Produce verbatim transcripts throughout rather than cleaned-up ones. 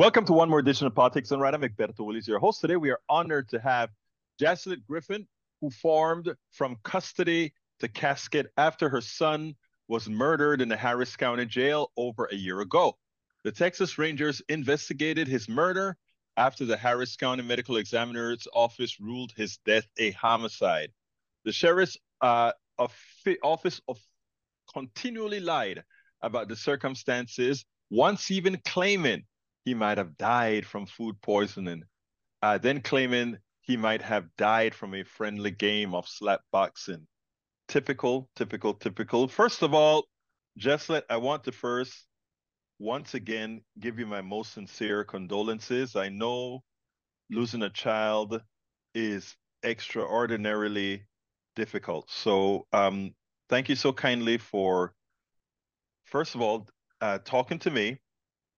Welcome to one more edition of Politics Done Right. I'm Egberto Ulliz, your host. Today, we are honored to have Jacilet Griffin, who formed From Custody to Casket after her son was murdered in the Harris County Jail over a year ago. The Texas Rangers investigated his murder after the Harris County Medical Examiner's Office ruled his death a homicide. The sheriff's uh, office of continually lied about the circumstances, once even claiming he might have died from food poisoning, uh, then claiming he might have died from a friendly game of slap boxing. Typical, typical, typical. First of all, Jacilet, I want to first, once again, give you my most sincere condolences. I know losing a child is extraordinarily difficult. So um, thank you so kindly for, first of all, uh, talking to me.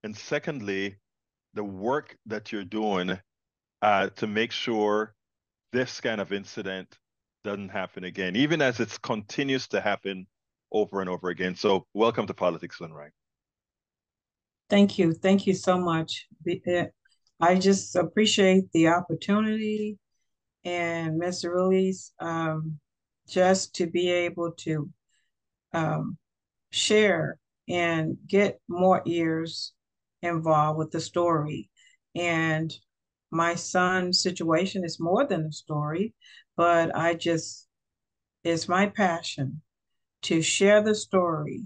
And secondly, the work that you're doing uh, to make sure this kind of incident doesn't happen again, even as it continues to happen over and over again. So welcome to Politics Done Right. Thank you. Thank you so much. I just appreciate the opportunity and Mister Ulliz, um, just to be able to um, share and get more ears involved with the story. And my son's situation is more than a story, but I just, it's my passion to share the story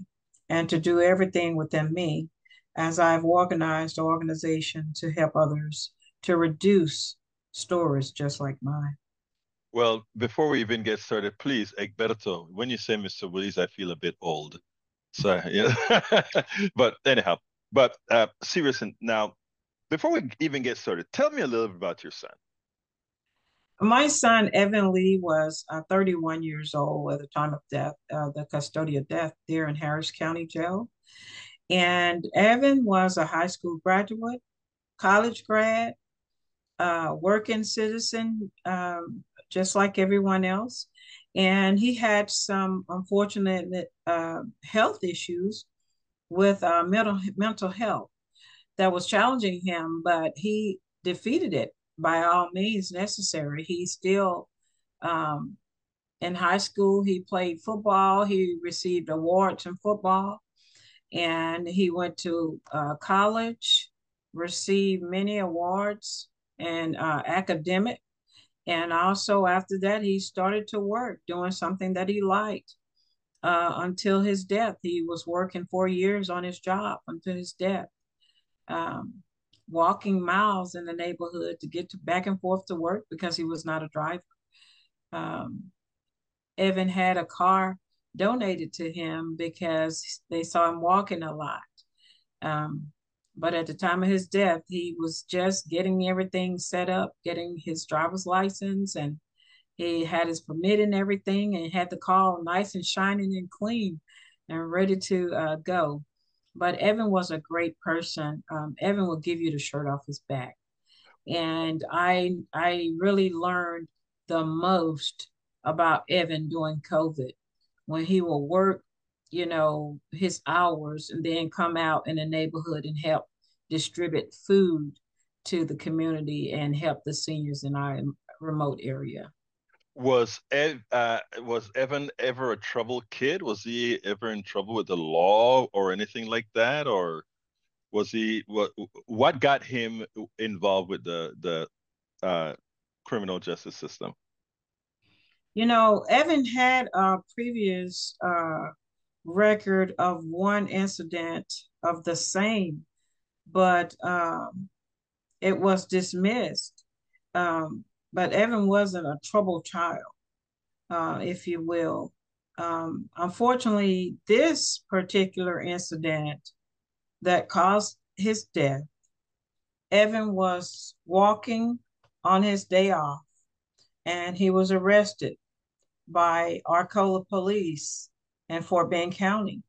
and to do everything within me as I've organized an organization to help others to reduce stories just like mine. Well, before we even get started, please, Egberto, when you say Mister Ulliz, I feel a bit old. So, yeah, but anyhow, but uh, seriously, now, before we even get started, tell me a little bit about your son. My son, Evan Lee, was uh, thirty-one years old at the time of death, uh, the custody of death there in Harris County Jail. And Evan was a high school graduate, college grad, uh, working citizen, um, just like everyone else. And he had some unfortunate uh, health issues with uh, mental, mental health that was challenging him, but he defeated it by all means necessary. He still, um, in high school, he played football. He received awards in football, and he went to uh, college, received many awards and uh, academic. And also after that, he started to work doing something that he liked uh, until his death. He was working four years on his job until his death, um, walking miles in the neighborhood to get to back and forth to work because he was not a driver. Um, Evan had a car donated to him because they saw him walking a lot. Um, But at the time of his death, he was just getting everything set up, getting his driver's license, and he had his permit and everything, and had the car nice and shining and clean and ready to uh, go. But Evan was a great person. Um, Evan will give you the shirt off his back. And I, I really learned the most about Evan during COVID, when he will work, you know, his hours and then come out in the neighborhood and help distribute food to the community and help the seniors in our remote area. Was Ev, uh, was Evan ever a troubled kid? Was he ever in trouble with the law or anything like that? Or was he, what, what got him involved with the, the uh, criminal justice system? You know, Evan had a previous uh, record of one incident of the same, but um, it was dismissed. Um, but Evan wasn't a troubled child, uh, if you will. Um, unfortunately, this particular incident that caused his death, Evan was walking on his day off and he was arrested by Arcola Police and Fort Bend County.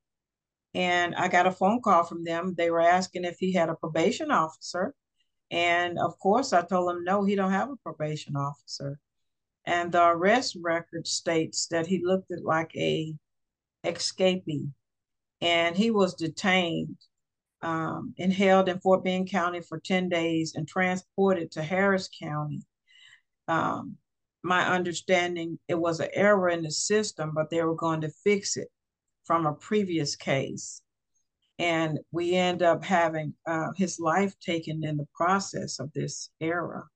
And I got a phone call from them. They were asking if he had a probation officer. And of course I told them, no, he don't have a probation officer. And the arrest record states that he looked like a escapee and he was detained um, and held in Fort Bend County for ten days and transported to Harris County. Um, my understanding, it was an error in the system, but they were going to fix it from a previous case. And we end up having uh, his life taken in the process of this error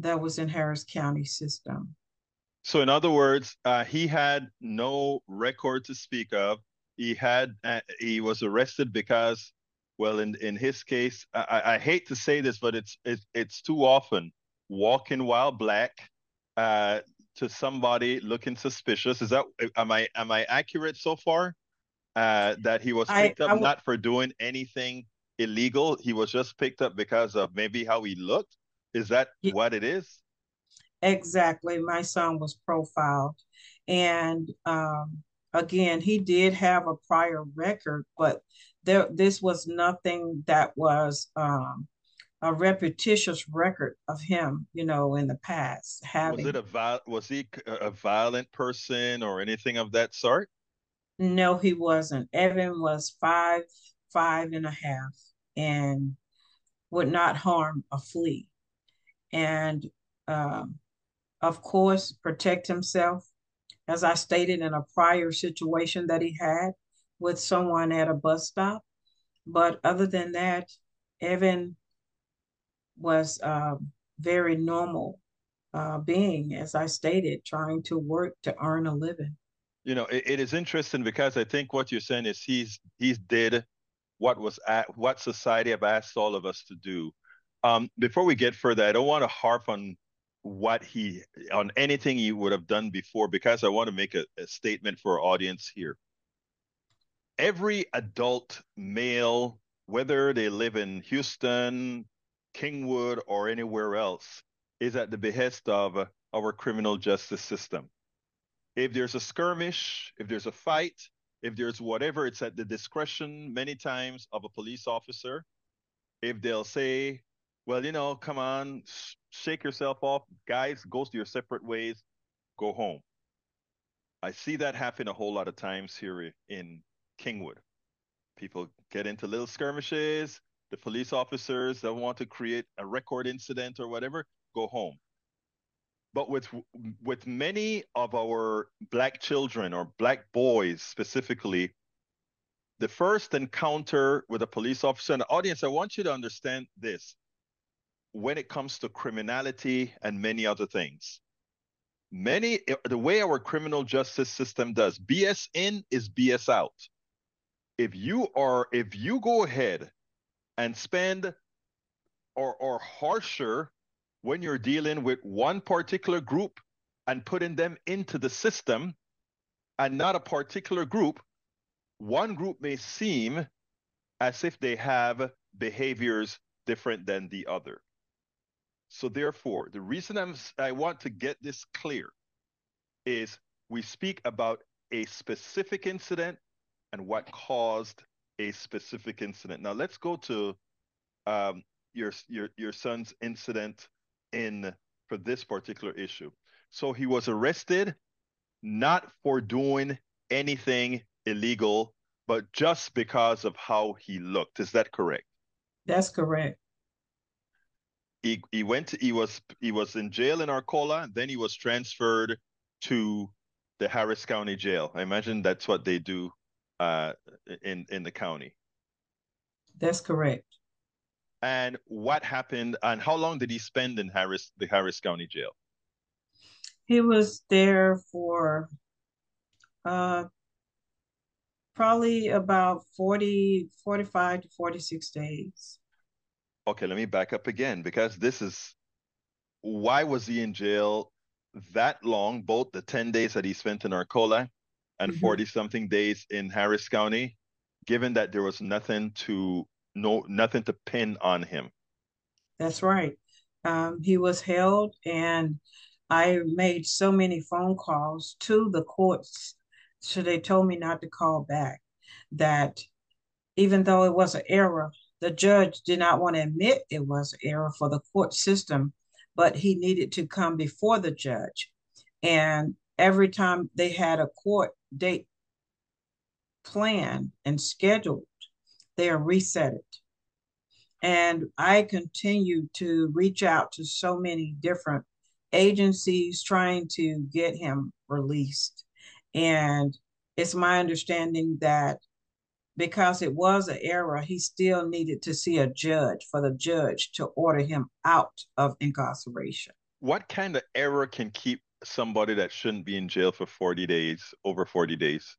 that was in Harris County system. So in other words, uh, he had no record to speak of. He had, uh, he was arrested because, well, in, in his case, I, I hate to say this, but it's, it's, it's too often walking while black uh, to somebody looking suspicious. Is that, am I, am I accurate so far? Uh, that he was picked I, up I not for doing anything illegal. He was just picked up because of maybe how he looked. Is that yeah. what it is? Exactly. My son was profiled. And um, again, he did have a prior record, but there, this was nothing that was um, a repetitious record of him, you know, in the past. Having. Was, it a, was he a violent person or anything of that sort? No, he wasn't. Evan was five, five and a half, and would not harm a flea. And Um, of course, protect himself, as I stated in a prior situation that he had with someone at a bus stop. But other than that, Evan was a very normal uh, being, as I stated, trying to work to earn a living. You know, it, it is interesting because I think what you're saying is he's he's did what was at, what society have asked all of us to do. Um, before we get further, I don't want to harp on what he on anything he would have done before, because I want to make a, a statement for our audience here. Every adult male, whether they live in Houston, Kingwood, or anywhere else, is at the behest of our criminal justice system. If there's a skirmish, if there's a fight, if there's whatever, it's at the discretion many times of a police officer. If they'll say, well, you know, come on, shake yourself off. Guys, go to your separate ways, go home. I see that happen a whole lot of times here in Kingwood. People get into little skirmishes. The police officers that want to create a record incident or whatever, go home. But with, with many of our black children or black boys specifically, the first encounter with a police officer, and the audience, I want you to understand this. When it comes to criminality and many other things, many the way our criminal justice system does, B S in is B S out. If you are, if you go ahead and spend or or harsher when you're dealing with one particular group and putting them into the system and not a particular group, one group may seem as if they have behaviors different than the other. So therefore, the reason I'm, I want to get this clear is we speak about a specific incident and what caused a specific incident. Now let's go to um, your, your, your son's incident in for this particular issue. So he was arrested not for doing anything illegal, but just because of how he looked. Is that correct? That's correct. He, he went. He was he was in jail in Arcola. Then he was transferred to the Harris County Jail. I imagine that's what they do uh, in in the county. That's correct. And what happened? And how long did he spend in Harris the Harris County Jail? He was there for uh, probably about forty, forty-five to forty-six days. Okay, let me back up again, because this is, why was he in jail that long, both the ten days that he spent in Arcola and mm-hmm. forty something days in Harris County, given that there was nothing to, no, nothing to pin on him? That's right. Um, he was held, and I made so many phone calls to the courts, so they told me not to call back, that even though it was an error, the judge did not want to admit it was an error for the court system, but he needed to come before the judge. And every time they had a court date planned and scheduled, they are reset it. And I continue to reach out to so many different agencies trying to get him released. And it's my understanding that because it was an error, he still needed to see a judge for the judge to order him out of incarceration. What kind of error can keep somebody that shouldn't be in jail for forty days, over forty days?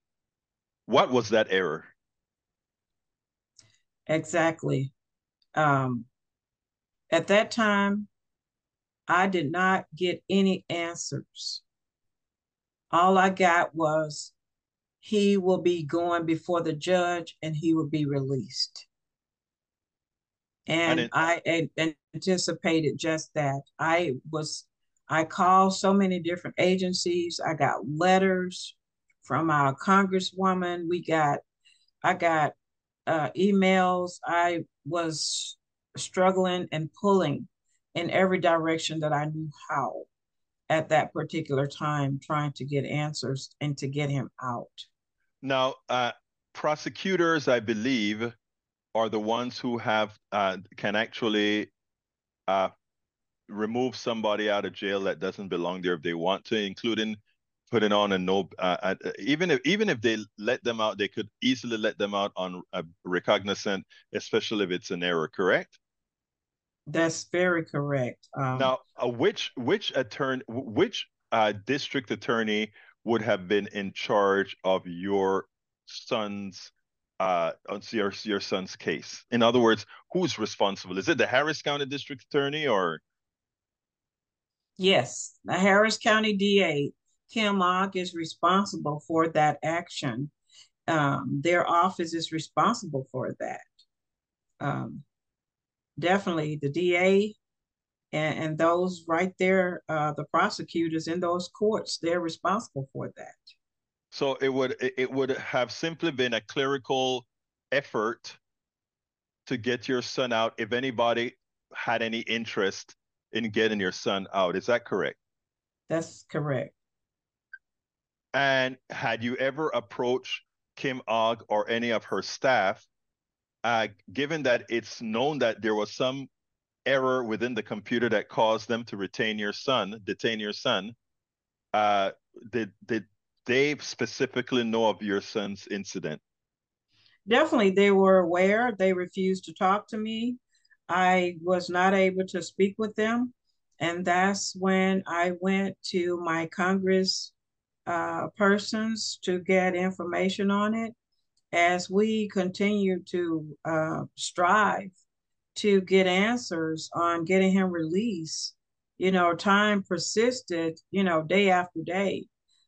What was that error? Exactly. Um, at that time, I did not get any answers. All I got was, he will be going before the judge and he will be released. And I, I an anticipated just that. I was, I called so many different agencies. I got letters from our congresswoman. We got, I got uh, emails. I was struggling and pulling in every direction that I knew how at that particular time, trying to get answers and to get him out. Now, uh, prosecutors, I believe, are the ones who have uh, can actually uh, remove somebody out of jail that doesn't belong there if they want to, including putting on a no. Uh, uh, even if even if they let them out, they could easily let them out on a recognizant, especially if it's an error. Correct. That's very correct. Um, now, uh, which which attorney, which uh, district attorney would have been in charge of your son's uh, your your son's case? In other words, who's responsible? Is it the Harris County District Attorney or? Yes, the Harris County D A Kim Ogg is responsible for that action. Um, their office is responsible for that. Um, Definitely the D A and, and those right there, uh, the prosecutors in those courts, they're responsible for that. So it would it would have simply been a clerical effort to get your son out if anybody had any interest in getting your son out. Is that correct? That's correct. And had you ever approached Kim Ogg or any of her staff? Uh, given that it's known that there was some error within the computer that caused them to retain your son, detain your son, uh, did, did they specifically know of your son's incident? Definitely, they were aware. They refused to talk to me. I was not able to speak with them. And that's when I went to my Congress uh, persons to get information on it. As we continue to uh, strive to get answers on getting him released, you know, time persisted, you know, day after day.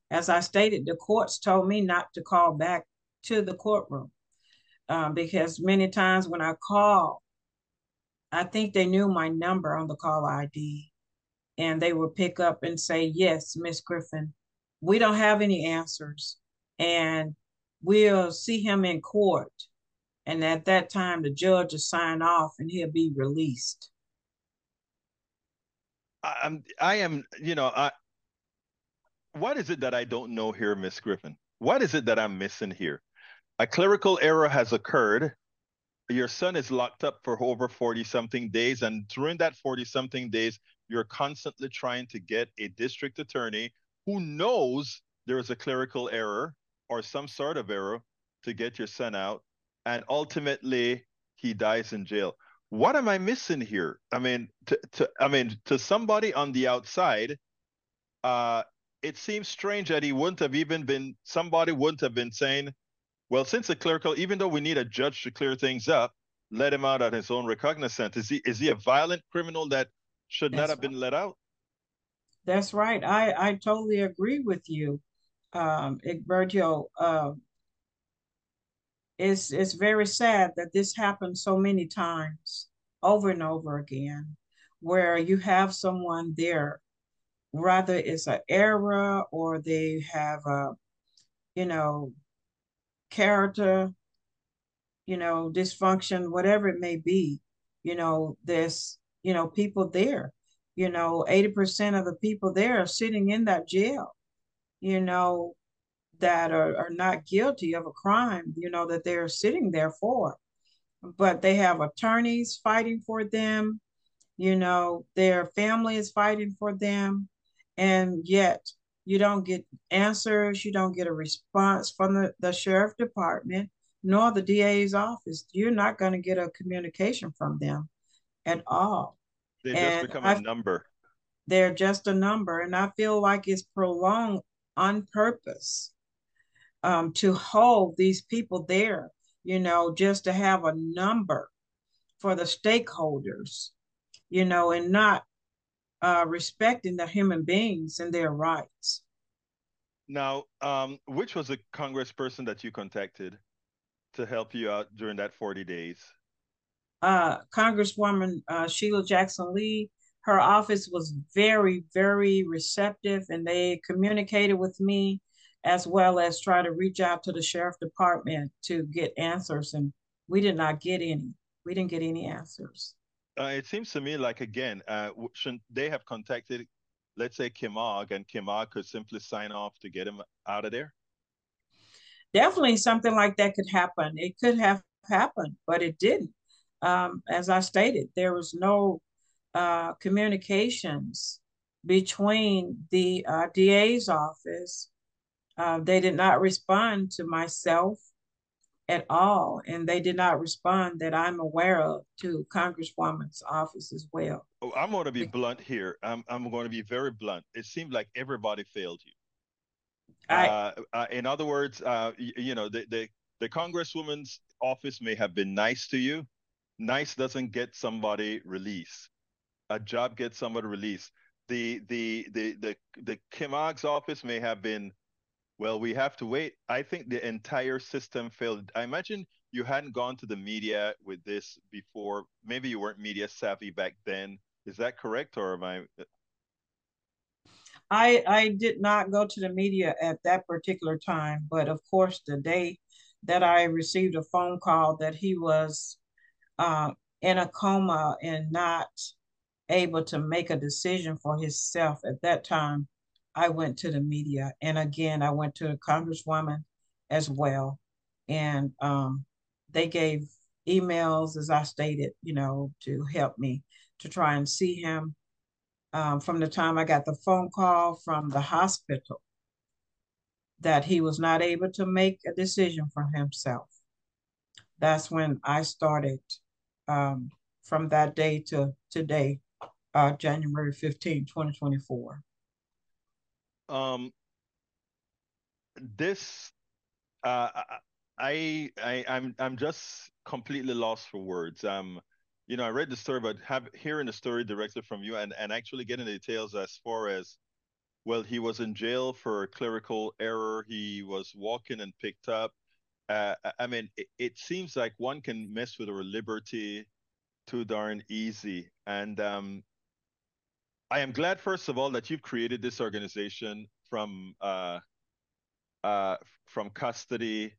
As I stated, the courts told me not to call back to the courtroom uh, because many times when I call, I think they knew my number on the call I D and they would pick up and say, yes, Miz Griffin, we don't have any answers. And we'll see him in court. And at that time, the judge will sign off and he'll be released. I'm, I am, you know, I, what is it that I don't know here, Miz Griffin? What is it that I'm missing here? A clerical error has occurred. Your son is locked up for over forty something days. And during that forty something days, you're constantly trying to get a district attorney who knows there is a clerical error or some sort of error to get your son out, and ultimately he dies in jail. What am I missing here? I mean, to, to I mean, to somebody on the outside, uh, it seems strange that he wouldn't have even been, somebody wouldn't have been saying, well, since a clerical, even though we need a judge to clear things up, let him out on his own recognizance. Is he, is he a violent criminal that should not have been let out? That's right. I, I totally agree with you. Um, Egberto, uh, it's, it's very sad that this happens so many times over and over again, where you have someone there, rather it's an error or they have a, you know, character, you know, dysfunction, whatever it may be, you know, there's, you know, people there, you know, eighty percent of the people there are sitting in that jail, you know, that are, are not guilty of a crime, you know, that they're sitting there for. but they have attorneys fighting for them, you know, their family is fighting for them, and yet you don't get answers, you don't get a response from the, the sheriff department, nor the D A's office. You're not going to get a communication from them at all. They just become a number. They're just a number, and I feel like it's prolonged on purpose um, to hold these people there, you know, just to have a number for the stakeholders, you know, and not uh, respecting the human beings and their rights. Now, um, which was the congressperson that you contacted to help you out during that forty days? Uh, Congresswoman uh, Sheila Jackson Lee. Her office was very, very receptive, and they communicated with me as well as try to reach out to the sheriff department to get answers. And we did not get any. We didn't get any answers. Uh, it seems to me like, again, uh, shouldn't they have contacted, let's say, Kim Ogg, and Kim Ogg could simply sign off to get him out of there? Definitely something like that could happen. It could have happened, but it didn't. Um, as I stated, there was no uh, communications between the uh, D A's office. Uh, they did not respond to myself at all, and they did not respond that I'm aware of to Congresswoman's office as well. Oh, I'm going to be blunt here. I'm, I'm going to be very blunt. It seemed like everybody failed you. I, uh, uh, in other words, uh, you, you know, the, the, the Congresswoman's office may have been nice to you. Nice doesn't get somebody released. A job gets somebody released. The the the the the Kim Ogg's office may have been, well, we have to wait. I think the entire system failed. I imagine you hadn't gone to the media with this before. Maybe you weren't media savvy back then. Is that correct, or am I? I I did not go to the media at that particular time, but of course, the day that I received a phone call that he was uh, in a coma and not able to make a decision for himself at that time, I went to the media. And again, I went to the Congresswoman as well. And um, they gave emails, as I stated, you know, to help me to try and see him. Um, from the time I got the phone call from the hospital that he was not able to make a decision for himself, that's when I started um, from that day to today, uh, January fifteenth, twenty twenty-four. Um, this, uh, I, I, I'm, I'm just completely lost for words. Um, you know, I read the story, but have, hearing the story directly from you and, and actually getting the details as far as, well, he was in jail for a clerical error. He was walking and picked up. Uh, I mean, it, it seems like one can mess with our liberty too darn easy. And um, I am glad, first of all, that you've created this organization from uh, uh, from custody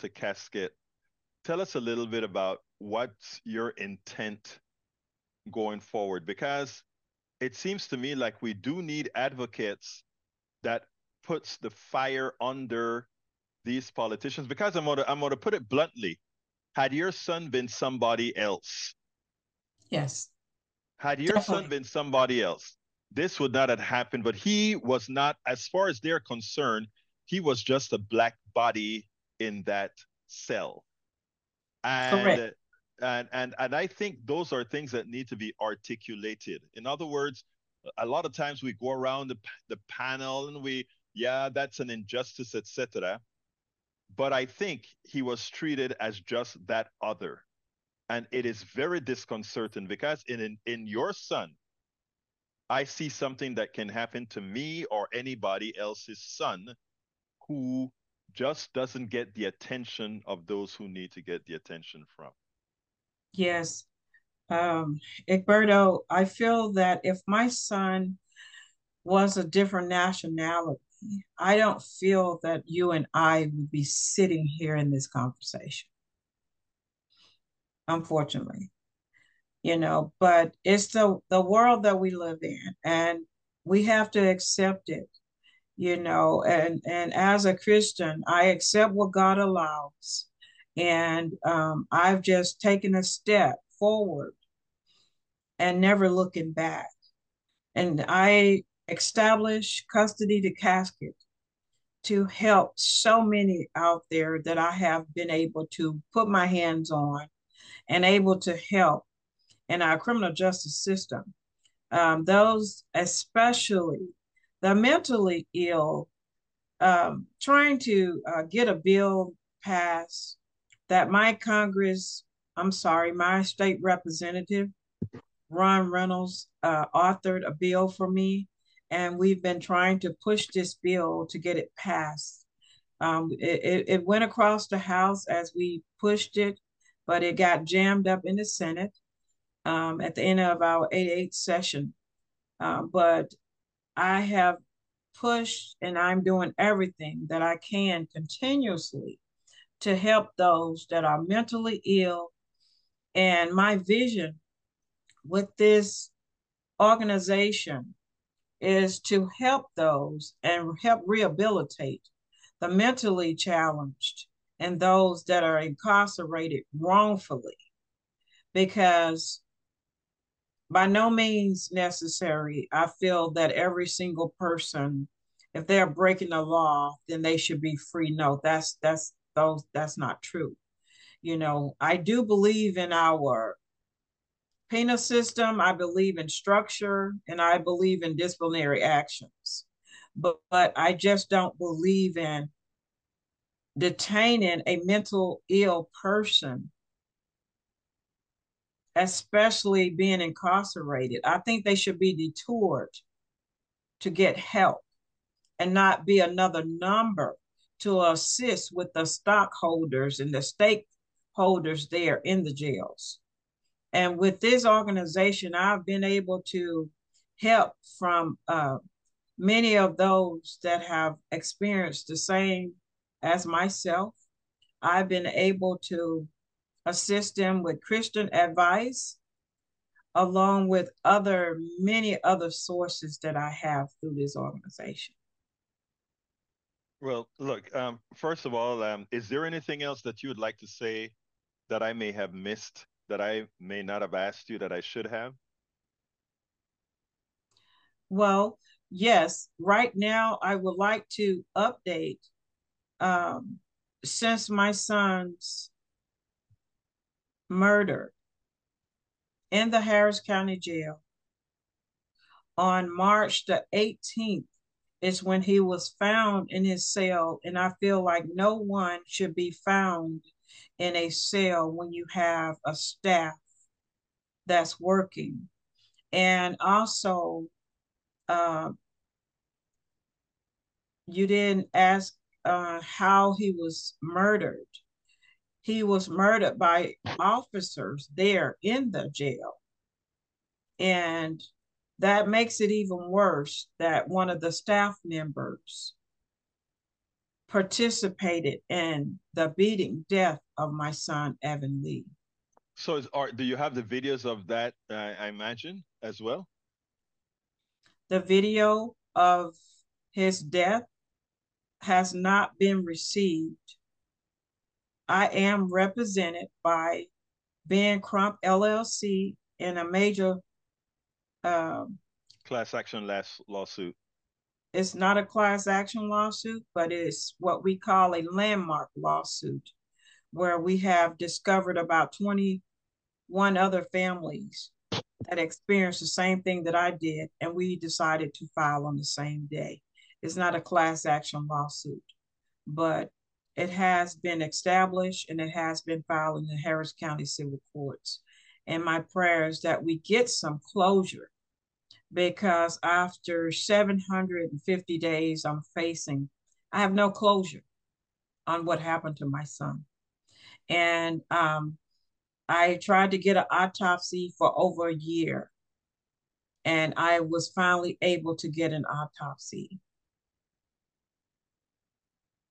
to casket. Tell us a little bit about what's your intent going forward, because it seems to me like we do need advocates that puts the fire under these politicians, because I'm gonna, I'm gonna put it bluntly. Had your son been somebody else? Yes. Had your Definitely. son been somebody else, this would not have happened, but he was not, as far as they're concerned, he was just a black body in that cell. And Correct. And, and and I think those are things that need to be articulated. In other words, a lot of times we go around the, the panel and we, yeah, that's an injustice, et cetera. But I think he was treated as just that other. And it is very disconcerting, because in, in, in your son, I see something that can happen to me or anybody else's son who just doesn't get the attention of those who need to get the attention from. Yes. Um, Egberto, I feel that if my son was a different nationality, I don't feel that you and I would be sitting here in this conversation, unfortunately. You know, but it's the, the world that we live in, and we have to accept it, you know, and, and as a Christian, I accept what God allows. And um, I've just taken a step forward and never looking back. And I established Custody to Casket to help so many out there that I have been able to put my hands on and able to help in our criminal justice system. Um, those, especially the mentally ill, um, trying to uh, get a bill passed that my Congress, I'm sorry, my state representative, Ron Reynolds, uh, authored a bill for me. And we've been trying to push this bill to get it passed. Um, it, it went across the House as we pushed it, but it got jammed up in the Senate um, at the end of our eight eight session. Uh, but I have pushed, and I'm doing everything that I can continuously to help those that are mentally ill. And my vision with this organization is to help those and help rehabilitate the mentally challenged and those that are incarcerated wrongfully, because by no means necessary, I feel that every single person, if they're breaking the law, then they should be free. No, that's that's those that's not true. You know, I do believe in our penal system, I believe in structure, and I believe in disciplinary actions. But, but I just don't believe in detaining a mental ill person, especially being incarcerated. I think they should be detoured to get help and not be another number to assist with the stockholders and the stakeholders there in the jails. And with this organization, I've been able to help from uh, many of those that have experienced the same as myself. I've been able to assist them with Christian advice, along with other many other sources that I have through this organization. Well, look, um, first of all, um, is there anything else that you would like to say that I may have missed, that I may not have asked you that I should have? Well, yes. Right now, I would like to update, um, since my son's murder in the Harris County Jail on March the eighteenth is when he was found in his cell. And I feel like no one should be found in a cell when you have a staff that's working. And also, uh, you didn't ask uh, how he was murdered. He was murdered by officers there in the jail. And that makes it even worse that one of the staff members participated in the beating death of my son, Evan Lee. So is, are, do you have the videos of that, uh, I imagine, as well? The video of his death has not been received. I am represented by Ben Crump L L C in a major... Um, class action last lawsuit. It's not a class action lawsuit, but it's what we call a landmark lawsuit, where we have discovered about twenty-one other families that experienced the same thing that I did, and we decided to file on the same day. It's not a class action lawsuit, but it has been established and it has been filed in the Harris County Civil Courts. And my prayer is that we get some closure, because after seven hundred fifty days I'm facing, I have no closure on what happened to my son. And um, I tried to get an autopsy for over a year, and I was finally able to get an autopsy.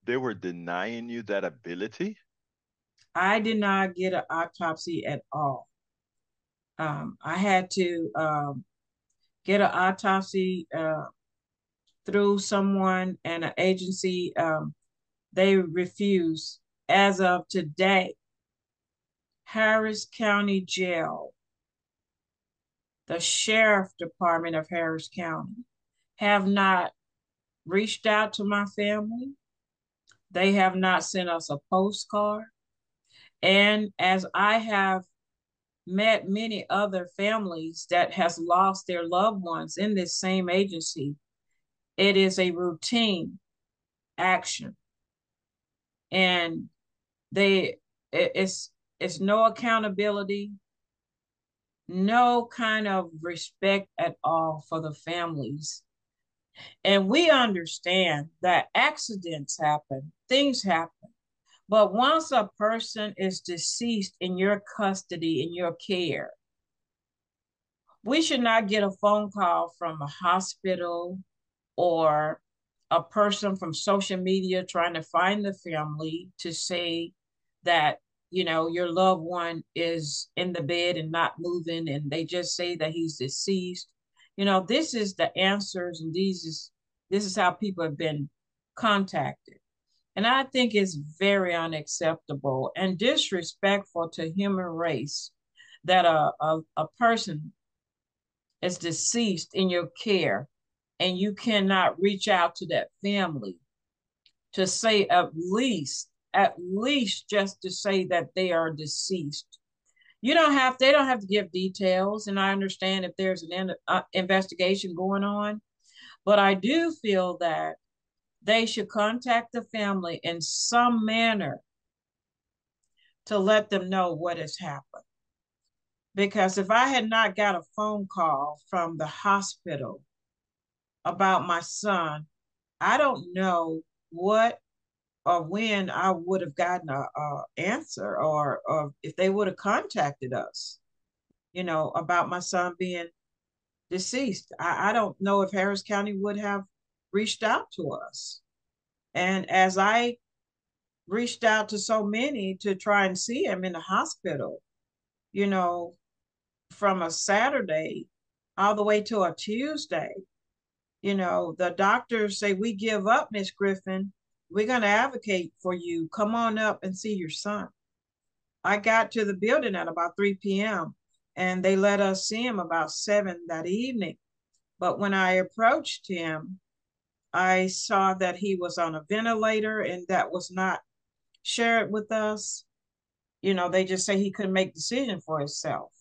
They were denying you that ability? I did not get an autopsy at all. Um, I had to... Um, get an autopsy uh, through someone and an agency. Um, they refused as of today, Harris County Jail, the Sheriff Department of Harris County, have not reached out to my family. They have not sent us a postcard. And as I have met many other families that has lost their loved ones in this same agency, it is a routine action. And they it's it's no accountability, no kind of respect at all for the families. And we understand that accidents happen, things happen. But once a person is deceased in your custody, in your care, we should not get a phone call from a hospital or a person from social media trying to find the family to say that, you know, your loved one is in the bed and not moving, and they just say that he's deceased. You know, this is the answers, and these is, this is how people have been contacted. And I think it's very unacceptable and disrespectful to human race that a, a, a person is deceased in your care and you cannot reach out to that family to say at least, at least just to say that they are deceased. You don't have, they don't have to give details. And I understand if there's an in, uh, investigation going on, but I do feel that they should contact the family in some manner to let them know what has happened. Because if I had not got a phone call from the hospital about my son, I don't know what or when I would have gotten a, a answer or, or if they would have contacted us, you know, about my son being deceased. I, I don't know if Harris County would have reached out to us. And as I reached out to so many to try and see him in the hospital, you know, from a Saturday all the way to a Tuesday, you know, the doctors say, we give up, Miss Griffin. We're going to advocate for you. Come on up and see your son. I got to the building at about three p m and they let us see him about seven that evening. But when I approached him, I saw that he was on a ventilator, and that was not shared with us. You know, they just say he couldn't make decision for himself.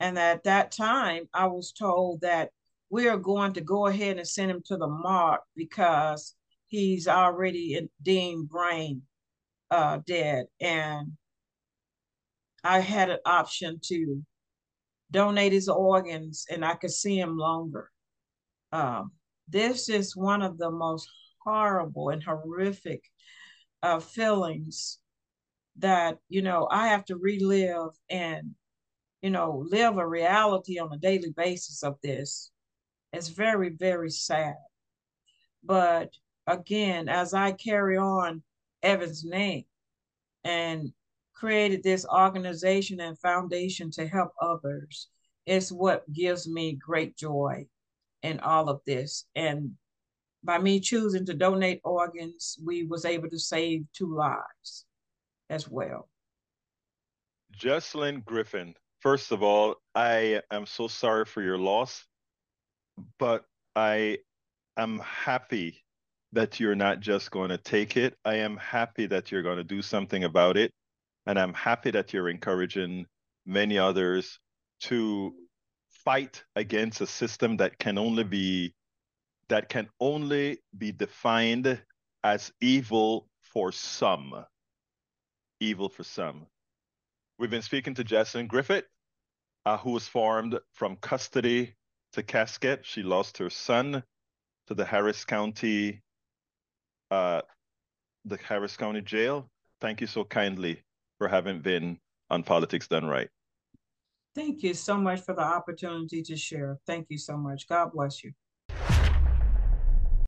And at that time, I was told that we are going to go ahead and send him to the morgue because he's already deemed brain uh, dead. And I had an option to donate his organs and I could see him longer. Um, This is one of the most horrible and horrific uh, feelings that, you know, I have to relive and, you know, live a reality on a daily basis of this. It's very, very sad. But again, as I carry on Evan's name and created this organization and foundation to help others, it's what gives me great joy in all of this. And by me choosing to donate organs, we was able to save two lives as well. Jacilet Griffin, first of all, I am so sorry for your loss, but I am happy that you're not just going to take it. I am happy that you're going to do something about it. And I'm happy that you're encouraging many others to fight against a system that can only be that can only be defined as evil for some. Evil for some. We've been speaking to Jacilet Griffin, uh, who was formed From Custody to Casket. She lost her son to the Harris County, uh, the Harris County Jail. Thank you so kindly for having been on Politics Done Right. Thank you so much for the opportunity to share. Thank you so much. God bless you.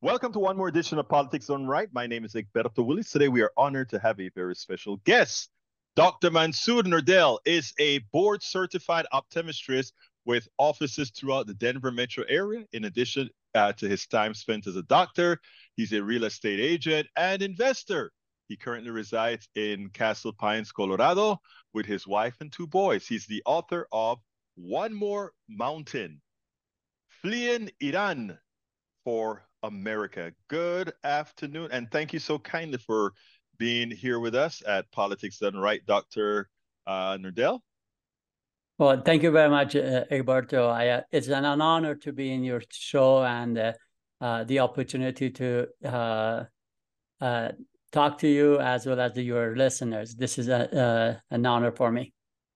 Welcome to one more edition of Politics Done Right. My name is Egberto Ulliz. Today we are honored to have a very special guest. Doctor Mansour Nourdel is a board-certified optometrist with offices throughout the Denver metro area. In addition uh, to his time spent as a doctor, he's a real estate agent and investor. He currently resides in Castle Pines, Colorado, with his wife and two boys. He's the author of One More Mountain, Fleeing Iran for America. Good afternoon, and thank you so kindly for being here with us at Politics Done Right, Doctor Uh, Nourdel. Well, thank you very much, uh, Egberto. I, uh, it's an, an honor to be in your show and uh, uh, the opportunity to uh, uh, talk to you as well as to your listeners. This is a, uh, an honor for me.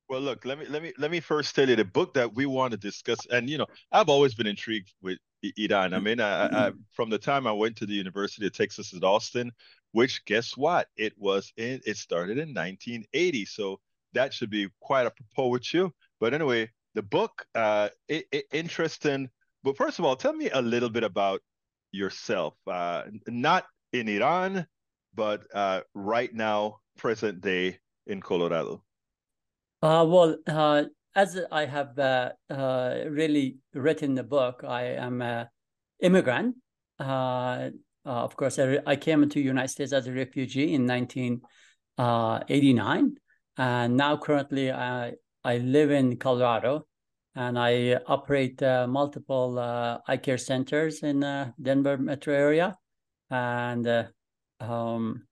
Well, look, let me let me let me first tell you the book that we want to discuss. And you know, I've always been intrigued with Iran. I mean, I, I, from the time I went to the University of Texas at Austin, which guess what? It was in, it started in nineteen eighty, so that should be quite apropos with you. But anyway, the book, uh, it, it, interesting. But first of all, tell me a little bit about yourself, uh, not in Iran, but uh, right now, present day in Colorado. Uh, well, uh, as I have uh, uh, really written the book, I am an immigrant. Uh, uh, of course, I, I came into the United States as a refugee in nineteen eighty-nine. And now currently I, I live in Colorado, and I operate uh, multiple uh, eye care centers in uh, Denver metro area. And uh, um,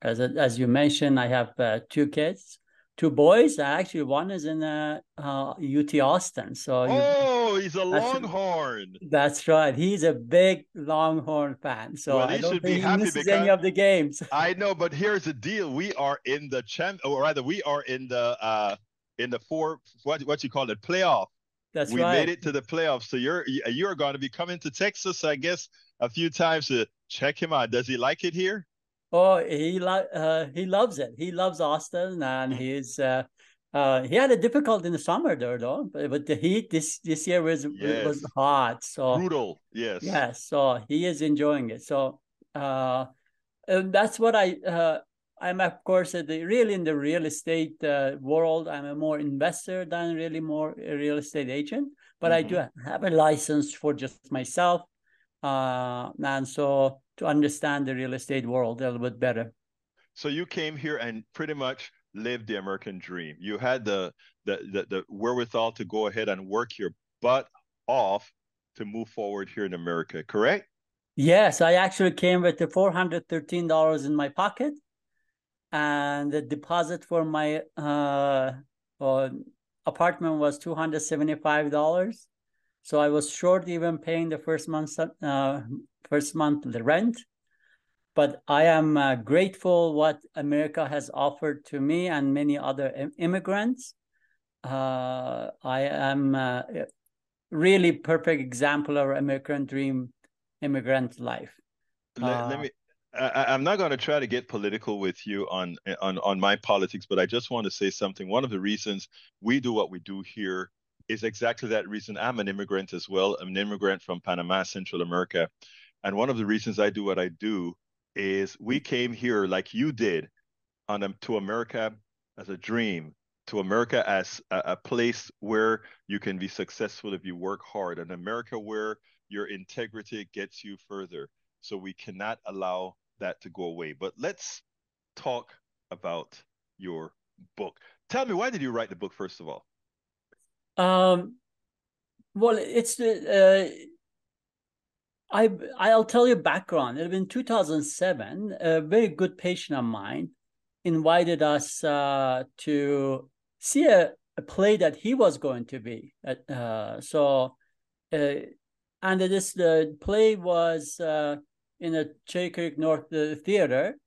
as, as you mentioned, I have uh, two kids, two boys. Actually, one is in uh, uh, U T Austin. So oh, you, he's a Longhorn. That's right. He's a big Longhorn fan. So well, I don't think he misses any of the games. I know, but here's the deal: we are in the champ, or rather, we are in the. Uh, in the four, what what you call it, playoff. That's right. We made it to the playoffs. So you're you're going to be coming to Texas, I guess, a few times to check him out. Does he like it here? Oh, he uh, he loves it. He loves Austin, and he's uh, uh, he had it difficult in the summer there, though. But, but the heat this this year was yes. was hot. So brutal. Yes. Yes. So he is enjoying it. So uh, and that's what I. Uh, I'm, of course, at the, really in the real estate uh, world. I'm a more investor than really more a real estate agent, but mm-hmm. I do have a license for just myself. Uh, and so to understand the real estate world a little bit better. So you came here and pretty much lived the American dream. You had the the the, the wherewithal to go ahead and work your butt off to move forward here in America, correct? Yes, I actually came with the four hundred thirteen dollars in my pocket. And the deposit for my uh, uh, apartment was two hundred seventy-five dollars. So I was short even paying the first month, uh, first month the rent. But I am uh, grateful what America has offered to me and many other im immigrants. Uh, I am uh, really perfect example of American dream immigrant life. Let, uh, let me... I, I'm not going to try to get political with you on, on, on my politics, but I just want to say something. One of the reasons we do what we do here is exactly that reason. I'm an immigrant as well. I'm an immigrant from Panama, Central America. And one of the reasons I do what I do is we came here like you did on a, to America as a dream, to America as a, a place where you can be successful if you work hard, an America where your integrity gets you further. So we cannot allow that to go away. But let's talk about your book. Tell me, why did you write the book, first of all? Um, well, it's the uh, I I'll tell you background. It was in two thousand seven. A very good patient of mine invited us uh, to see a, a play that he was going to be at. Uh, so, uh, and this the play was. Uh, in the Cherry Creek North Theater.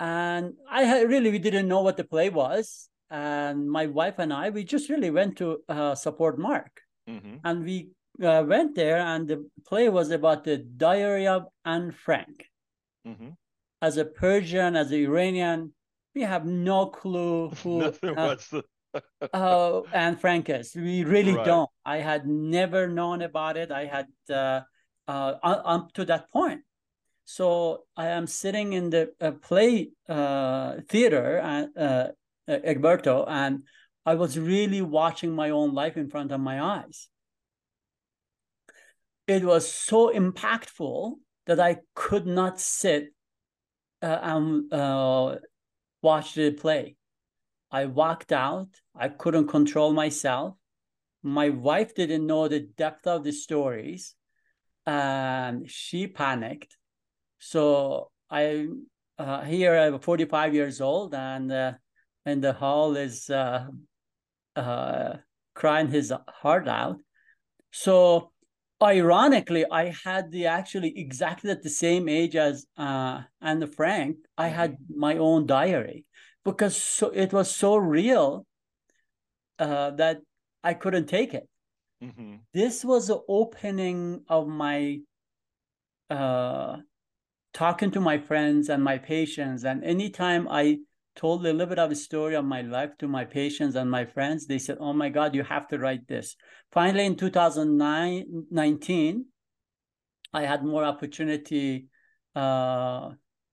And I had, really, we didn't know what the play was. And my wife and I, we just really went to uh, support Mark. Mm-hmm. And we uh, went there, and the play was about the diary of Anne Frank. Mm-hmm. As a Persian, as an Iranian, we have no clue who uh, uh, Anne Frank is. We really right. don't. I had never known about it. I had uh, uh, up to that point. So I am sitting in the uh, play uh, theater, uh, uh, Egberto, and I was really watching my own life in front of my eyes. It was so impactful that I could not sit uh, um, uh, watched the play. I walked out. I couldn't control myself. My wife didn't know the depth of the stories, and she panicked. So I uh, here I'm forty-five years old, and uh, and the hall is uh, uh, crying his heart out. So ironically, I had the actually exactly at the same age as uh, Anne Frank. I had my own diary because so, it was so real uh, that I couldn't take it. Mm-hmm. This was the opening of my uh, talking to my friends and my patients. And anytime I told a little bit of a story of my life to my patients and my friends, they said, oh my God, you have to write this. Finally, in two thousand nineteen, I had more opportunity. Uh,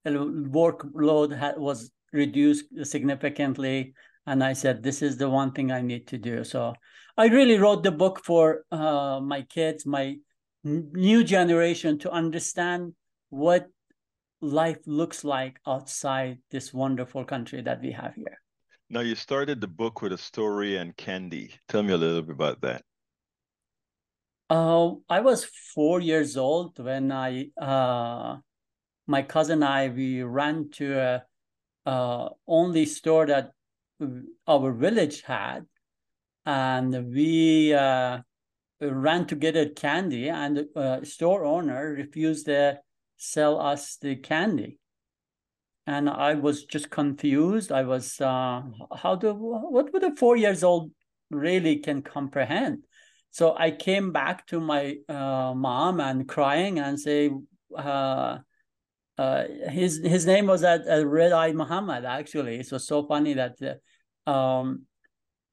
workload had, was reduced significantly. And I said, this is the one thing I need to do. So I really wrote the book for uh, my kids, my new generation, to understand what life looks like outside this wonderful country that we have here. Now, you started the book with a story and candy. Tell me a little bit about that. Uh, I was four years old when I, uh, my cousin and I, we ran to a uh, only store that our village had, and we uh, ran to get a candy, and the uh, store owner refused to sell us the candy. And I was just confused. I was, uh, how do, what would a four years old really can comprehend? So I came back to my uh, mom and crying and say, uh, Uh, his his name was at uh, Red Eye Muhammad, actually. It was so funny that uh, um,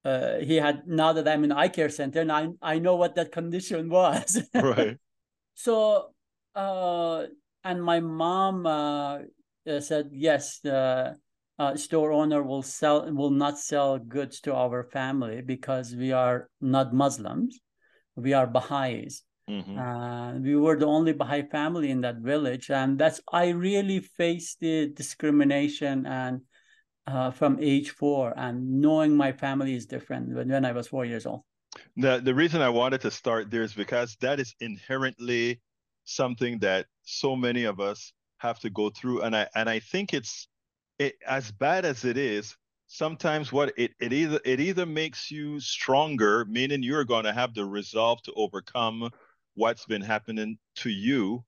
uh, he had, now that I'm in eye care center, and I, I know what that condition was. Right. So, uh, and my mom uh, said, yes, the uh, store owner will sell will not sell goods to our family because we are not Muslims. We are Baha'is. Mm-hmm. Uh, we were the only Baha'i family in that village, and that's I really faced the discrimination and uh, from age four, and knowing my family is different when, when I was four years old. The, the reason I wanted to start there is because that is inherently something that so many of us have to go through, and I and I think it's it, as bad as it is. Sometimes what it, it either it either makes you stronger, meaning you're going to have the resolve to overcome what's been happening to you,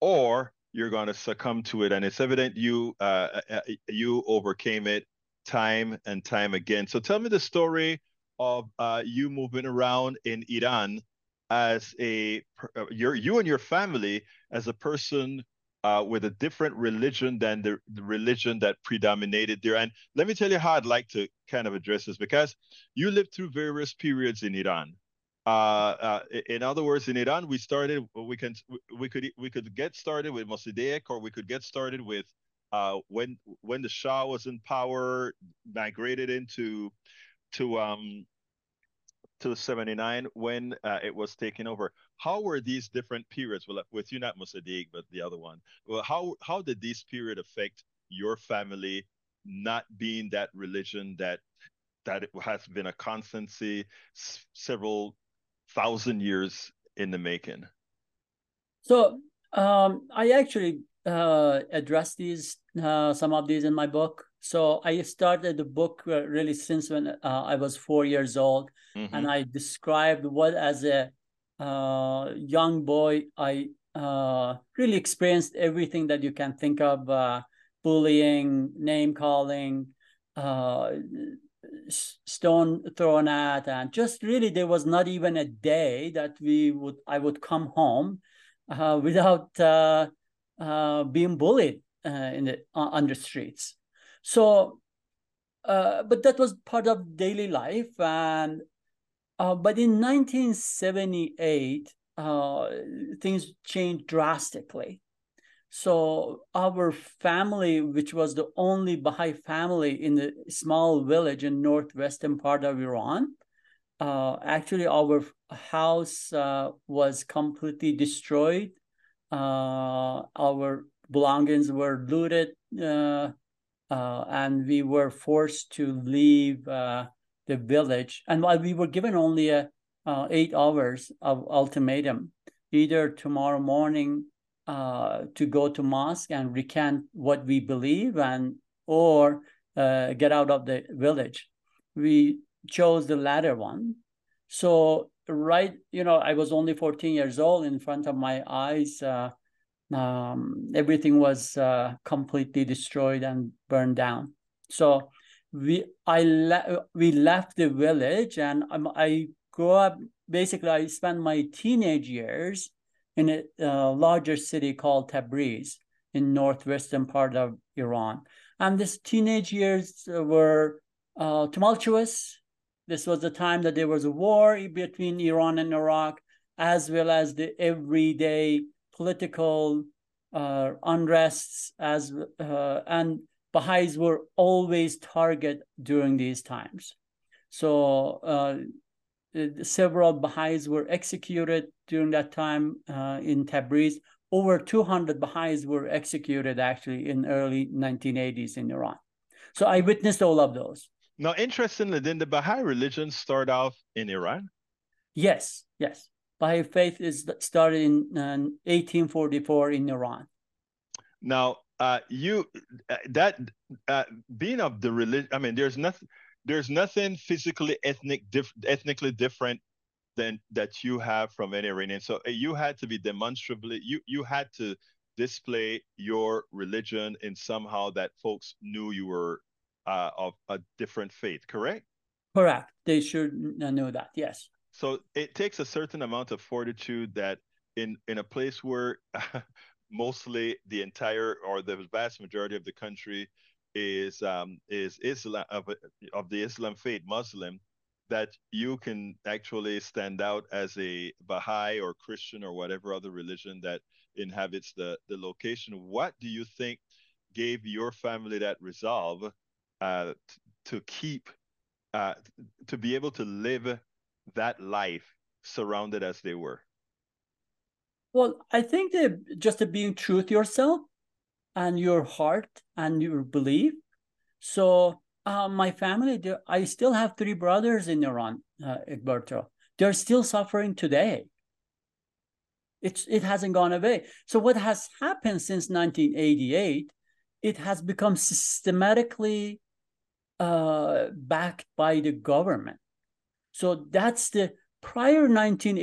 or you're going to succumb to it. And it's evident you uh, you overcame it time and time again. So tell me the story of uh, you moving around in Iran as a your you and your family as a person uh, with a different religion than the, the religion that predominated there. And let me tell you how I'd like to kind of address this, because you lived through various periods in Iran. Uh, uh, in other words, in Iran, we started. We can we could we could get started with Mossadegh, or we could get started with uh, when when the Shah was in power, migrated into to um to seventy-nine when uh, it was taken over. How were these different periods? Well, with you, not Mossadegh, but the other one. Well, how how did this period affect your family, not being that religion that that has been a constancy several thousand years in the making? So um, I actually uh, addressed these, uh, some of these in my book. So I started the book really since when uh, I was four years old. Mm-hmm. And I described what as a uh, young boy, I uh, really experienced everything that you can think of, uh, bullying, name calling, uh, stone thrown at, and just really there was not even a day that we would I would come home uh, without uh, uh, being bullied uh, in the uh, on the streets. So, uh, but that was part of daily life. And uh, but in nineteen seventy-eight, uh, things changed drastically. So our family, which was the only Baha'i family in the small village in northwestern part of Iran, uh, actually our house uh, was completely destroyed. Uh, our belongings were looted, uh, uh, and we were forced to leave uh, the village. And while we were given only a, uh, eight hours of ultimatum, either tomorrow morning uh, to go to mosque and recant what we believe, and or uh, get out of the village. We chose the latter one. So right, you know, I was only fourteen years old. In front of my eyes, uh, um, everything was uh, completely destroyed and burned down. So we, I le we left the village, and um, I grew up. Basically, I spent my teenage years in a uh, larger city called Tabriz in northwestern part of Iran. And these teenage years were uh, tumultuous. This was the time that there was a war between Iran and Iraq, as well as the everyday political uh, unrests. As uh, and Baha'is were always targeted during these times. So uh, several Baha'is were executed during that time uh, in Tabriz. Over two hundred Baha'is were executed, actually, in early nineteen eighties in Iran. So I witnessed all of those. Now, interestingly, didn't the Baha'i religion start off in Iran? Yes, yes. Baha'i faith is started in um, eighteen forty-four in Iran. Now, uh, you uh, that uh, being of the religion, I mean, there's nothing. There's nothing physically ethnic, diff ethnically different than that you have from any Iranian. So you had to be demonstrably, you, you had to display your religion in somehow that folks knew you were uh, of a different faith, correct? Correct. They should know that, yes. So it takes a certain amount of fortitude that in, in a place where mostly the entire or the vast majority of the country is um is Islam of, of the Islam faith, Muslim, that you can actually stand out as a Baha'i or Christian or whatever other religion that inhabits the the location. What do you think gave your family that resolve uh to keep uh to be able to live that life surrounded as they were? Well, I think that just being true to yourself and your heart and your belief. So uh, my family, I still have three brothers in Iran, uh, Egberto. They're still suffering today. It's, it hasn't gone away. So what has happened since nineteen eighty-eight, it has become systematically uh, backed by the government. So that's the prior nineteen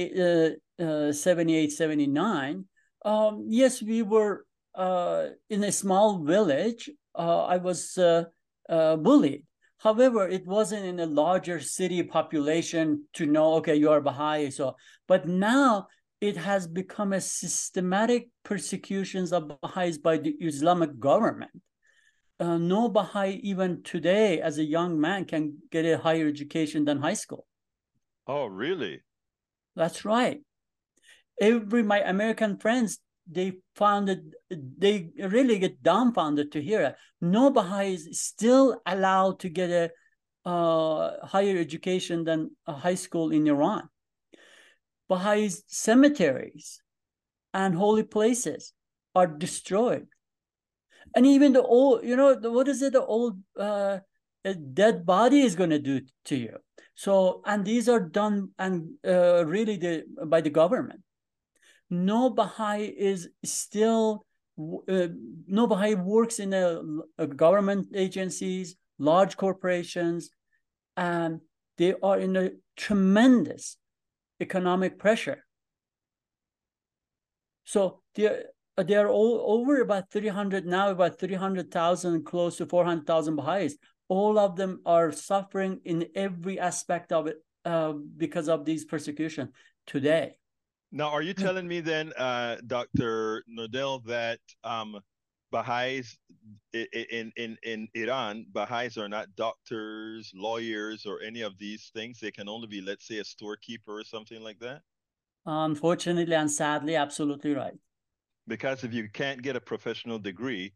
seventy-eight seventy-nine, uh, uh, um, yes, we were Uh, in a small village, uh, I was uh, uh, bullied. However, it wasn't in a larger city population to know, okay, you are Baha'i. So, but now it has become a systematic persecutions of Baha'is by the Islamic government. Uh, no Baha'i even today as a young man can get a higher education than high school. Oh, really? That's right. Every, my American friends, they found it, they really get dumbfounded to hear it. No Baha'i is still allowed to get a uh, higher education than a high school in Iran. Baha'i's cemeteries and holy places are destroyed. And even the old, you know, the, what is it, the old uh, dead body is going to do to you. So, and these are done and uh, really the, by the government. No Baha'i is still, uh, no Baha'i works in a, a government agencies, large corporations, and they are in a tremendous economic pressure. So there, there are all over about three hundred now, about three hundred thousand, close to four hundred thousand Baha'is. All of them are suffering in every aspect of it uh, because of these persecution today. Now, are you telling me then, uh, Doctor Nourdel, that um, Baha'is in, in, in Iran, Baha'is are not doctors, lawyers, or any of these things? They can only be, let's say, a storekeeper or something like that? Unfortunately and sadly, absolutely right. Because if you can't get a professional degree,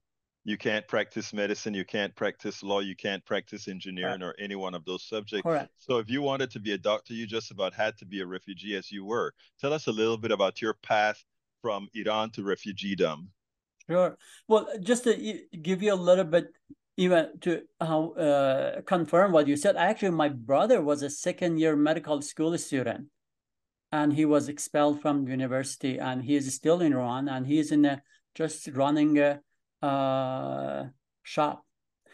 you can't practice medicine, you can't practice law, you can't practice engineering right. or any one of those subjects. Correct. So if you wanted to be a doctor, you just about had to be a refugee as you were. Tell us a little bit about your path from Iran to refugeedom. Sure. Well, just to give you a little bit, even to uh, confirm what you said, actually, my brother was a second-year medical school student, and he was expelled from university, and he is still in Iran, and he is in a, just running a uh, shop.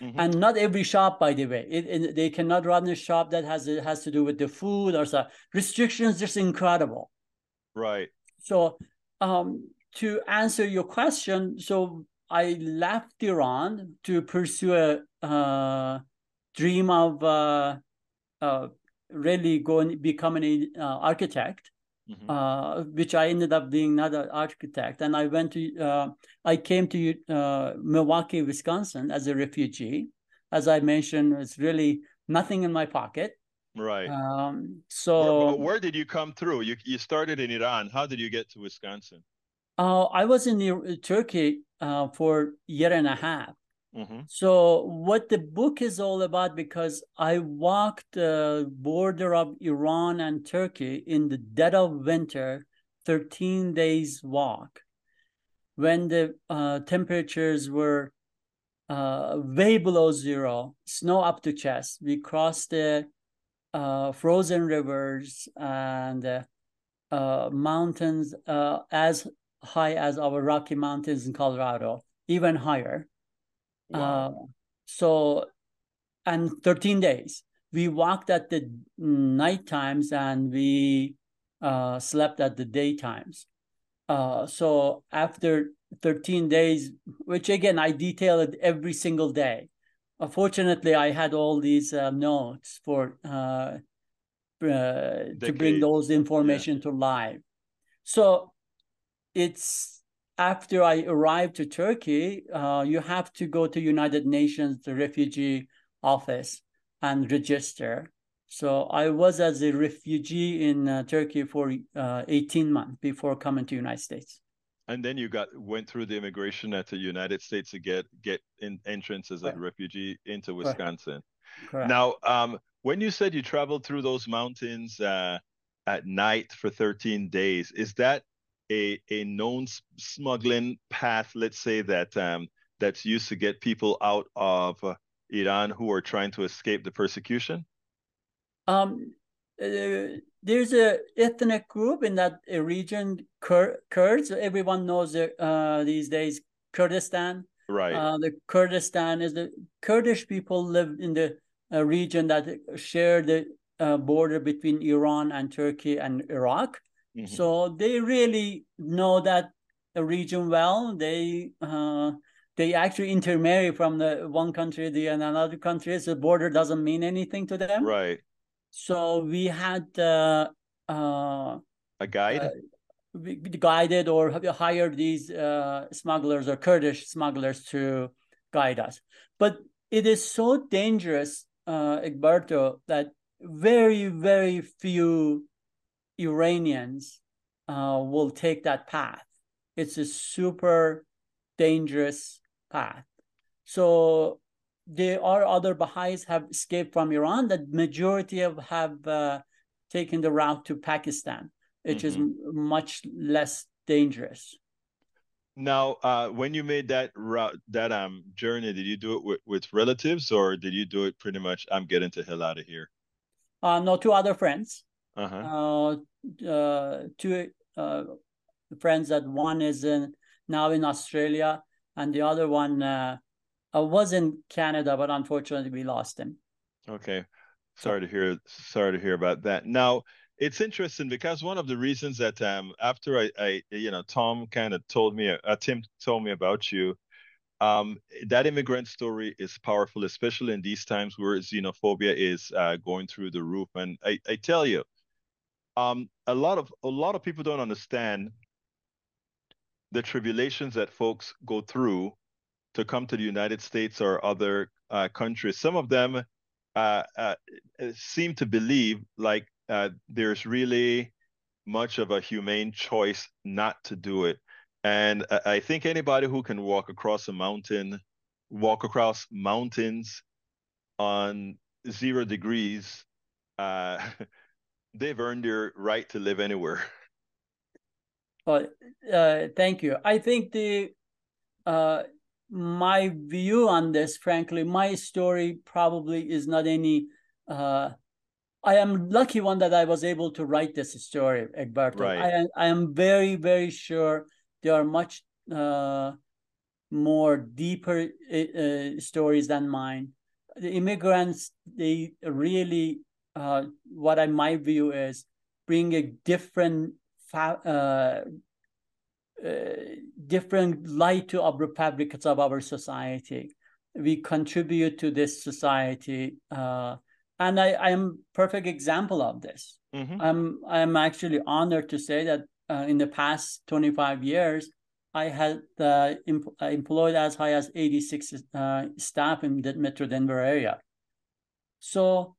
Mm-hmm. And not every shop, by the way, it, it, they cannot run a shop that has it has to do with the food or so. Restrictions, just incredible. Right. So um, to answer your question, so I left Iran to pursue a uh, dream of uh, uh, really going becoming an uh, architect, mm-hmm. uh, which I ended up being not an architect. And I went to uh, I came to uh, Milwaukee, Wisconsin, as a refugee. As I mentioned, it's really nothing in my pocket. Right. Um, so where, where did you come through? You you started in Iran. How did you get to Wisconsin? Uh, I was in the, Turkey uh, for a year and a half. Mm-hmm. So what the book is all about, because I walked the border of Iran and Turkey in the dead of winter, thirteen days walk, when the uh, temperatures were uh, way below zero, snow up to chest. We crossed the uh, frozen rivers and uh, uh, mountains uh, as high as our Rocky Mountains in Colorado, even higher. Wow. Uh, so, and thirteen days. We walked at the night times and we uh, slept at the day times. Uh, so after thirteen days, which again, I detailed every single day. Uh, fortunately, I had all these uh, notes for uh, uh, to bring those information yeah. to life. So it's after I arrived to Turkey, uh, you have to go to United Nations, the refugee office, and register. So I was as a refugee in uh, Turkey for uh, eighteen months before coming to United States. And then you got went through the immigration at the United States to get get in, entrance as a right. refugee into Wisconsin. Right. Correct. Now, um, when you said you traveled through those mountains uh, at night for thirteen days, is that A, a known smuggling path, let's say, that um, that's used to get people out of uh, Iran who are trying to escape the persecution? Um, uh, there's an ethnic group in that uh, region, Kur Kurds. Everyone knows the, uh, these days Kurdistan. Right. Uh, the Kurdistan is the Kurdish people live in the uh, region that share the uh, border between Iran and Turkey and Iraq. Mm-hmm. So they really know that region well. They uh, they actually intermarry from the one country to the another country. So the border doesn't mean anything to them. Right. So we had uh, uh, a guide? Uh, we guided or hired these uh, smugglers or Kurdish smugglers to guide us. But it is so dangerous, uh, Egberto, that very, very few Iranians uh, will take that path. It's a super dangerous path. So there are other Baha'is have escaped from Iran. The majority of have uh, taken the route to Pakistan, which mm-hmm. is much less dangerous. Now, uh, when you made that route, that um journey, did you do it with, with relatives, or did you do it pretty much, I'm getting the hell out of here? Uh, no, two other friends. Uh-huh. Uh, uh, two uh, friends that one is in now in Australia and the other one uh, was in Canada, but unfortunately we lost him. Okay, sorry to hear. Sorry to hear about that. Now it's interesting because one of the reasons that um after I, I you know Tom kind of told me uh, Tim told me about you, um that immigrant story is powerful, especially in these times where xenophobia is uh, going through the roof. And I I tell you. Um, a lot of a lot of people don't understand the tribulations that folks go through to come to the United States or other uh, countries. Some of them uh, uh, seem to believe like uh, there's really much of a humane choice not to do it. And I think anybody who can walk across a mountain, walk across mountains on zero degrees, uh, they've earned their right to live anywhere. Well, uh, thank you. I think the uh, my view on this, frankly, my story probably is not any, uh, I am lucky one that I was able to write this story, Egberto. Right. I, I am very, very sure there are much uh, more deeper uh, stories than mine. The immigrants, they really, uh, what I, my view is, bring a different uh, uh, different light to our fabrics of our society. We contribute to this society. Uh, and I, I am a perfect example of this. Mm-hmm. I'm, I'm actually honored to say that uh, in the past twenty-five years, I had uh, em- employed as high as eighty-six uh, staff in the Metro Denver area. So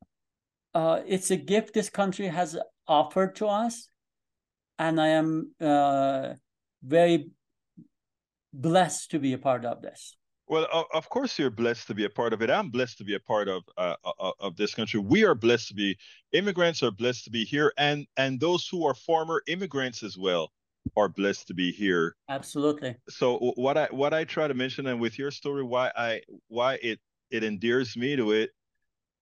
uh, it's a gift this country has offered to us, and I am uh, very blessed to be a part of this. Well, of course you're blessed to be a part of it. I'm blessed to be a part of uh, of this country. We are blessed to be, immigrants are blessed to be here, and and those who are former immigrants as well are blessed to be here. Absolutely. So what I what I try to mention, and with your story, why I why it it endears me to it,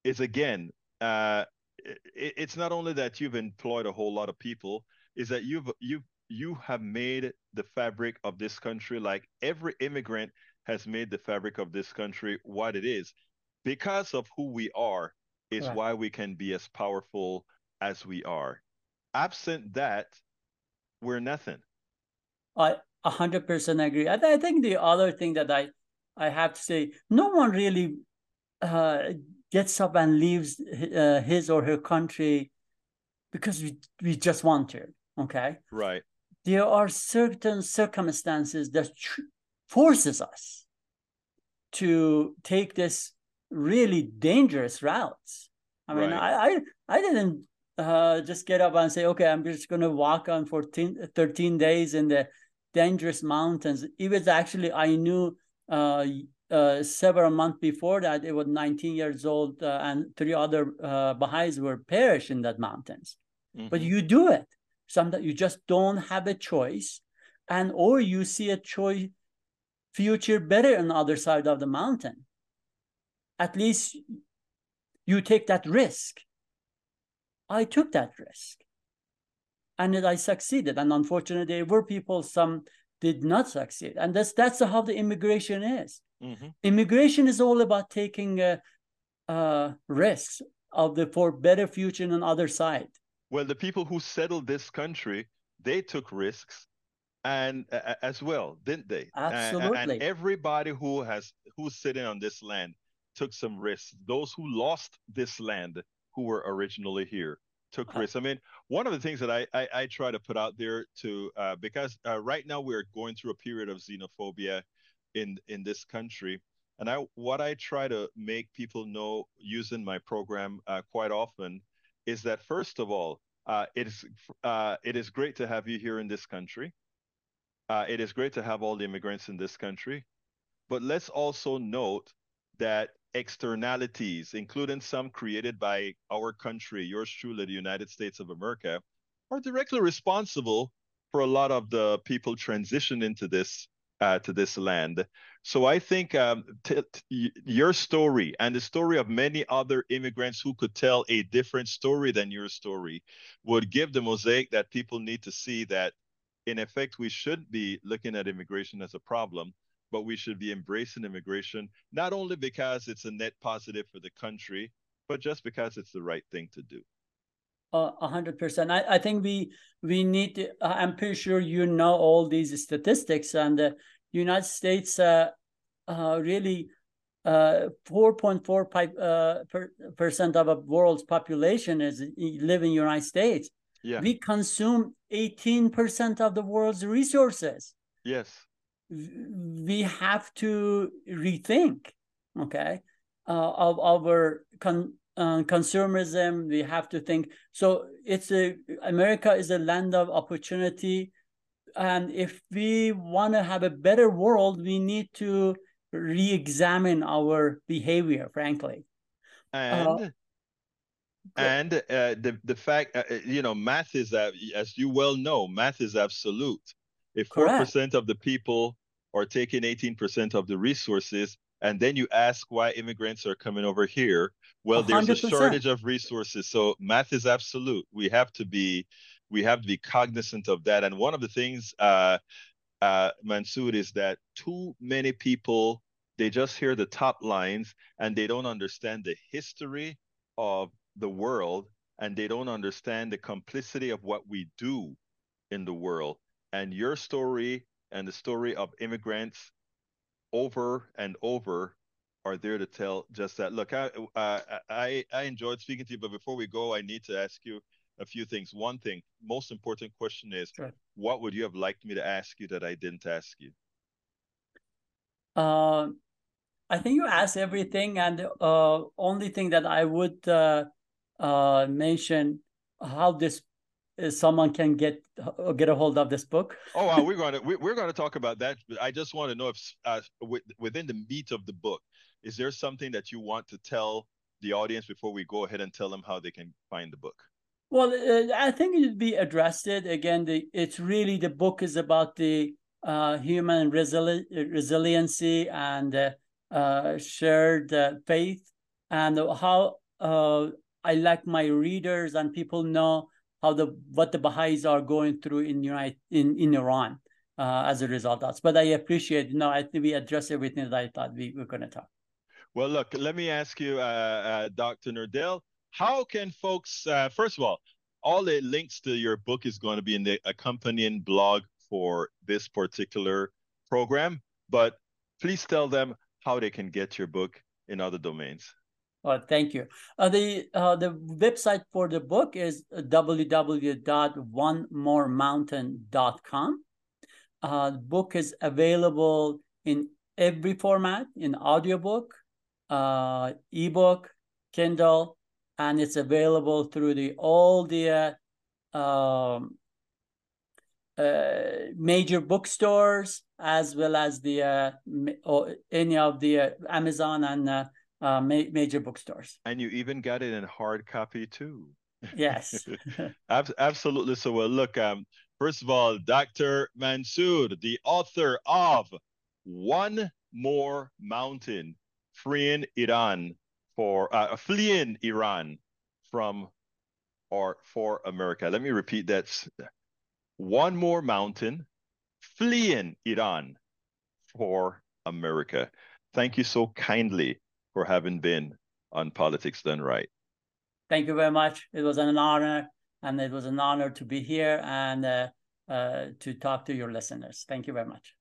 is again, uh, it, it's not only that you've employed a whole lot of people, is that you've you you have made the fabric of this country, like every immigrant has made the fabric of this country what it is. Because of who we are is right. Why we can be as powerful as we are. Absent that, we're nothing. I one hundred percent agree. I, th- I think the other thing that I, I have to say, no one really uh, gets up and leaves uh, his or her country because we, we just want to, okay? Right. There are certain circumstances that tr- forces us to take this really dangerous routes. I mean, right. I, I I didn't uh, just get up and say, okay, I'm just going to walk on for thirteen days in the dangerous mountains. It was actually, I knew uh, uh, several months before that, it was nineteen years old uh, and three other uh, Baha'is were perished in that mountains. Mm-hmm. But you do it. Sometimes you just don't have a choice, and or you see a choice future better on the other side of the mountain. At least you take that risk. I took that risk. And I succeeded. And unfortunately, there were people, some did not succeed. And that's that's how the immigration is. Mm-hmm. Immigration is all about taking uh, uh, risks of the for better future on the other side. Well, the people who settled this country, they took risks. And uh, as well, didn't they? Absolutely. And, and everybody who has who's sitting on this land took some risks. Those who lost this land, who were originally here, took uh, risks. I mean, one of the things that I I, I try to put out there to uh, because uh, right now we're going through a period of xenophobia in in this country, and I what I try to make people know using my program uh, quite often is that first of all, uh, it is uh, it is great to have you here in this country. Uh, it is great to have all the immigrants in this country, but let's also note that externalities, including some created by our country, yours truly, the United States of America, are directly responsible for a lot of the people transitioned into this uh, to this land. So I think um, t- t- your story and the story of many other immigrants who could tell a different story than your story would give the mosaic that people need to see that in effect, we should be looking at immigration as a problem, but we should be embracing immigration, not only because it's a net positive for the country, but just because it's the right thing to do. A hundred percent. I, I think we we need to, I'm pretty sure you know all these statistics, and the United States uh, uh, really uh, four point four percent uh, per, percent of the world's population is live in the United States. Yeah. We consume eighteen percent of the world's resources. Yes. We have to rethink, okay, uh, of our con- uh, consumerism. We have to think. So it's a America is a land of opportunity. And if we want to have a better world, we need to re-examine our behavior, frankly. And... Uh, And uh, the the fact, uh, you know, math is, uh, as you well know, math is absolute. If four percent of the people or taking eighteen percent of the resources, and then you ask why immigrants are coming over here. Well, one hundred percent. There's a shortage of resources. So math is absolute. We have to be, we have to be cognizant of that. And one of the things, uh, uh, Mansour, is that too many people, they just hear the top lines and they don't understand the history of the world, and they don't understand the complicity of what we do in the world. And your story and the story of immigrants over and over are there to tell just that. Look, I, uh, I, I enjoyed speaking to you, but before we go, I need to ask you a few things. One thing, most important question is, sure, what would you have liked me to ask you that I didn't ask you? Uh, I think you asked everything, and the uh, only thing that I would uh, uh, mention, how this someone can get get a hold of this book. Oh, wow, we're going to we, we're going to talk about that. But I just want to know if uh, w within the meat of the book, is there something that you want to tell the audience before we go ahead and tell them how they can find the book? Well, uh, I think it'd be addressed again. The, it's really the book is about the uh, human resili resiliency and uh, uh, shared uh, faith, and how uh, I like my readers and people know how the what the Baha'is are going through in United in in Iran uh, as a result of that. But I appreciate, you know, I think we addressed everything that I thought we were going to talk. Well, look, let me ask you, uh, uh, Doctor Nourdel, how can folks? Uh, first of all, all the links to your book is going to be in the accompanying blog for this particular program. But please tell them how they can get your book in other domains. Oh, thank you. Uh, the uh, the website for the book is w w w dot one more mountain dot com. Uh, the book is available in every format, in audiobook, uh, ebook, Kindle, and it's available through the all the uh, um, uh, major bookstores, as well as the uh, or any of the uh, Amazon and Uh, Uh, ma major bookstores. And you even got it in hard copy too. Yes. Absolutely. So, well, look, um, first of all, Doctor Mansour, the author of One More Mountain, Freeing Iran for, uh, Fleeing Iran from or for America. Let me repeat that. One More Mountain, Fleeing Iran for America. Thank you so kindly for having been on Politics Done Right. Thank you very much. It was an honor, and it was an honor to be here and uh, uh, to talk to your listeners. Thank you very much.